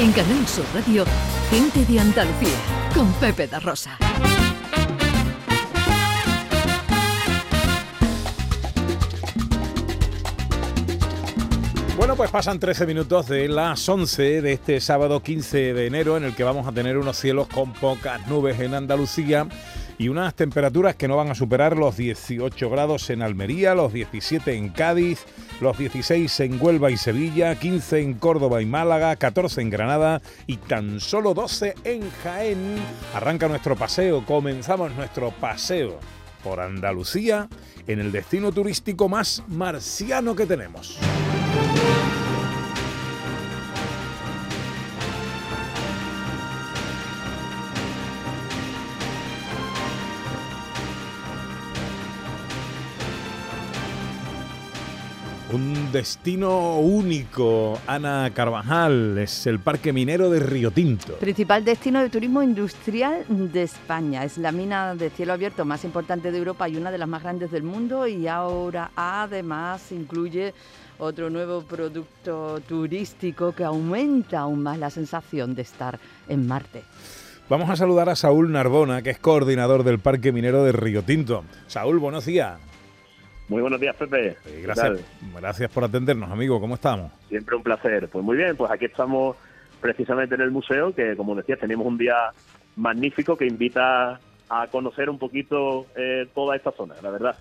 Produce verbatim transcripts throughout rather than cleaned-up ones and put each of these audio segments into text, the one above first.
En Canal Sur Radio, Gente de Andalucía, con Pepe de Rosa. Bueno, pues pasan trece minutos de las once de este sábado quince de enero, en el que vamos a tener unos cielos con pocas nubes en Andalucía y unas temperaturas que no van a superar los dieciocho grados en Almería, los diecisiete en Cádiz, los dieciséis en Huelva y Sevilla, quince en Córdoba y Málaga, catorce en Granada y tan solo doce en Jaén. Arranca nuestro paseo, comenzamos nuestro paseo por Andalucía en el destino turístico más marciano que tenemos. Un destino único, Ana Carvajal, es el Parque Minero de Río Tinto. Principal destino de turismo industrial de España. Es la mina de cielo abierto más importante de Europa y una de las más grandes del mundo, y ahora además incluye otro nuevo producto turístico que aumenta aún más la sensación de estar en Marte. Vamos a saludar a Saúl Narbona, que es coordinador del Parque Minero de Río Tinto. Saúl, buenos días. Muy buenos días, Pepe. Sí, gracias, gracias por atendernos, amigo. ¿Cómo estamos? Siempre un placer. Pues muy bien, pues aquí estamos precisamente en el museo, que como decías, tenemos un día magnífico que invita a conocer un poquito eh, toda esta zona, la verdad.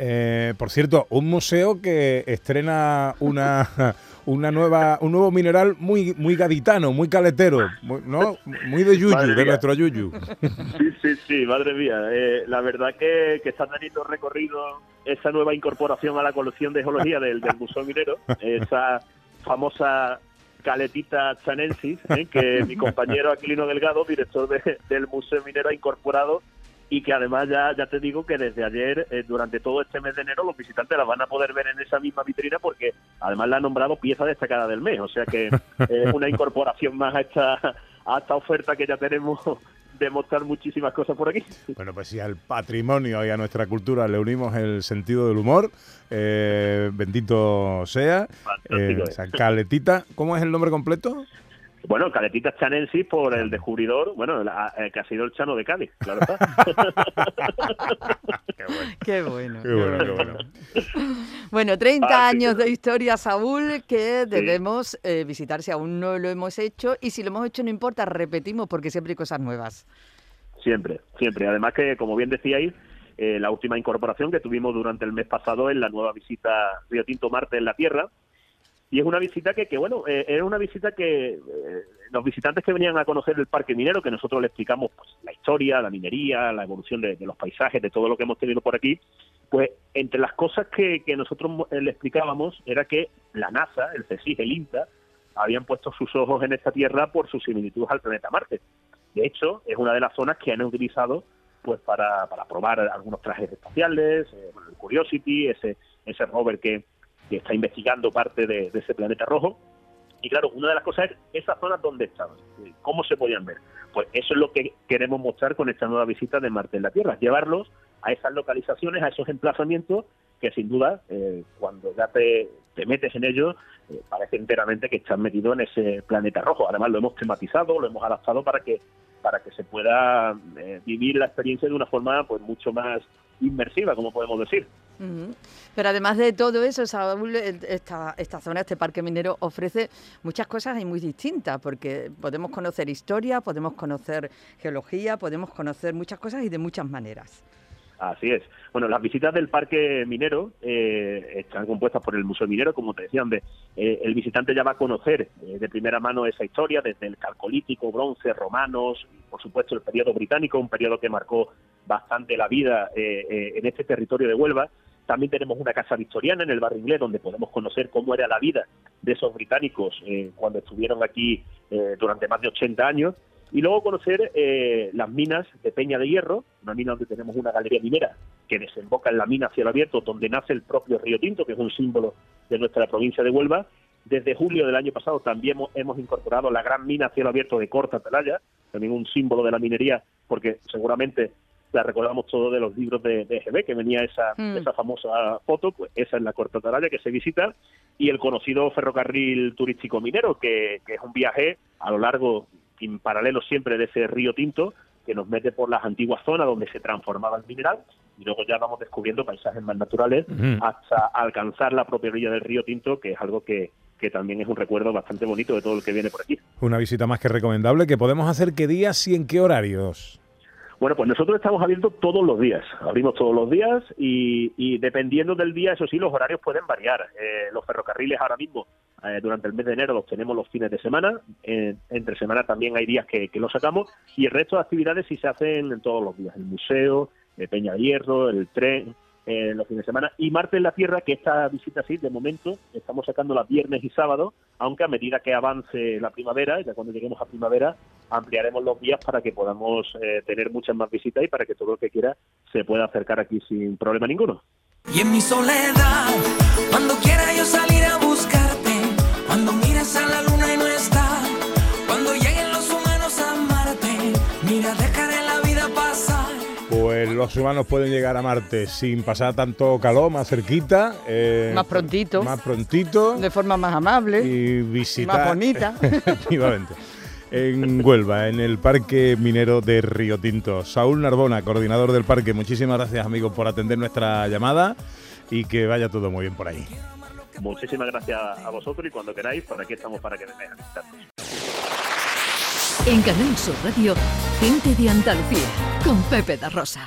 Eh, por cierto, un museo que estrena una una nueva un nuevo mineral muy muy gaditano, muy caletero, muy, ¿no? Muy de yuyu, madre de mía. Nuestro yuyu. Sí, sí, sí, madre mía. Eh, la verdad que, que está teniendo recorrido esa nueva incorporación a la colección de geología del, del Museo Minero, esa famosa Caletita Chanensis, ¿eh? que mi compañero Aquilino Delgado, director de, del Museo Minero, ha incorporado. Y que además ya, ya te digo que desde ayer, eh, durante todo este mes de enero, los visitantes la van a poder ver en esa misma vitrina, porque además la han nombrado pieza destacada del mes. O sea que es eh, una incorporación más a esta, a esta oferta que ya tenemos de mostrar muchísimas cosas por aquí. Bueno, pues si al patrimonio y a nuestra cultura le unimos el sentido del humor, eh, bendito sea. Eh, o sea, Caletita, ¿cómo es el nombre completo? Bueno, Caletita Chanensis por el descubridor, bueno, la, eh, que ha sido el Chano de Cádiz, claro está. Qué bueno. Qué bueno, qué bueno, qué bueno. Bueno, treinta años de historia, Saúl, que debemos sí. eh, visitar si aún no lo hemos hecho. Y si lo hemos hecho, no importa, repetimos, porque siempre hay cosas nuevas. Siempre, siempre. Además que, como bien decíais, eh, la última incorporación que tuvimos durante el mes pasado es la nueva visita Río Tinto Marte en la Tierra. Y es una visita que, que bueno, eh, era una visita que eh, los visitantes que venían a conocer el Parque Minero, que nosotros les explicamos pues, la historia, la minería, la evolución de, de los paisajes, de todo lo que hemos tenido por aquí, pues entre las cosas que, que nosotros eh, le explicábamos era que la NASA, el CESIG, el INTA, habían puesto sus ojos en esta Tierra por sus similitudes al planeta Marte. De hecho, es una de las zonas que han utilizado pues para, para probar algunos trajes espaciales, eh, bueno, el Curiosity, ese, ese rover que... que está investigando parte de, de ese planeta rojo. Y claro, una de las cosas es esas zonas donde estaban, cómo se podían ver. Pues eso es lo que queremos mostrar con esta nueva visita de Marte en la Tierra, llevarlos a esas localizaciones, a esos emplazamientos que sin duda, eh, cuando ya te, te metes en ellos, eh, parece enteramente que estás metido en ese planeta rojo. Además lo hemos tematizado, lo hemos adaptado para que, para que se pueda eh, vivir la experiencia de una forma pues mucho más inmersiva, como podemos decir. Pero además de todo eso, Saúl, esta, esta zona, este parque minero ofrece muchas cosas y muy distintas, porque podemos conocer historia, podemos conocer geología, podemos conocer muchas cosas y de muchas maneras. Así es. Bueno, las visitas del parque minero eh, están compuestas por el Museo Minero, como te decía, donde eh, el visitante ya va a conocer eh, de primera mano esa historia, desde el Calcolítico, bronce, romanos, y por supuesto el periodo británico, un periodo que marcó bastante la vida eh, eh, en este territorio de Huelva. También tenemos una casa victoriana en el barrio inglés, donde podemos conocer cómo era la vida de esos británicos eh, cuando estuvieron aquí eh, durante más de ochenta años. Y luego conocer eh, las minas de Peña de Hierro, una mina donde tenemos una galería minera que desemboca en la mina Cielo Abierto, donde nace el propio Río Tinto, que es un símbolo de nuestra provincia de Huelva. Desde julio del año pasado también hemos, hemos incorporado la gran mina Cielo Abierto de Corta Atalaya, también un símbolo de la minería, porque seguramente la recordamos todos de los libros de, de E G B, que venía esa, mm. esa famosa foto, pues esa es la Corta Atalaya que se visita, y el conocido ferrocarril turístico minero, que, que es un viaje a lo largo, en paralelo siempre de ese río Tinto, que nos mete por las antiguas zonas donde se transformaba el mineral, y luego ya vamos descubriendo paisajes más naturales mm. hasta alcanzar la propia orilla del río Tinto, que es algo que, que también es un recuerdo bastante bonito de todo el que viene por aquí. Una visita más que recomendable, que podemos hacer qué días y en qué horarios. Bueno, pues nosotros estamos abiertos todos los días, abrimos todos los días y, y dependiendo del día, eso sí, los horarios pueden variar. Eh, los ferrocarriles ahora mismo, eh, durante el mes de enero, los tenemos los fines de semana, eh, entre semana también hay días que, que los sacamos, y el resto de actividades sí se hacen en todos los días, el museo, el Peña de Hierro, el tren, eh, los fines de semana, y martes en la tierra, que esta visita sí, de momento, estamos sacando las viernes y sábados, aunque a medida que avance la primavera, ya cuando lleguemos a primavera, ampliaremos los días para que podamos eh, tener muchas más visitas y para que todo el que quiera se pueda acercar aquí sin problema ninguno. Y en mi soledad, cuando quiera yo salir a buscarte, cuando miras a la luna y no está, cuando lleguen los humanos a Marte, mira, dejaré la vida pasar. Pues los humanos pueden llegar a Marte sin pasar tanto calor, más cerquita. Eh, más prontito. Más prontito. De forma más amable. Y visitar. Más bonita. Efectivamente. En Huelva, en el Parque Minero de Río Tinto. Saúl Narbona, coordinador del parque, muchísimas gracias, amigos, por atender nuestra llamada y que vaya todo muy bien por ahí. Muchísimas gracias a vosotros y cuando queráis, por aquí estamos para que me vean. En Canal Sur Radio, gente de Andalucía, con Pepe de Rosa.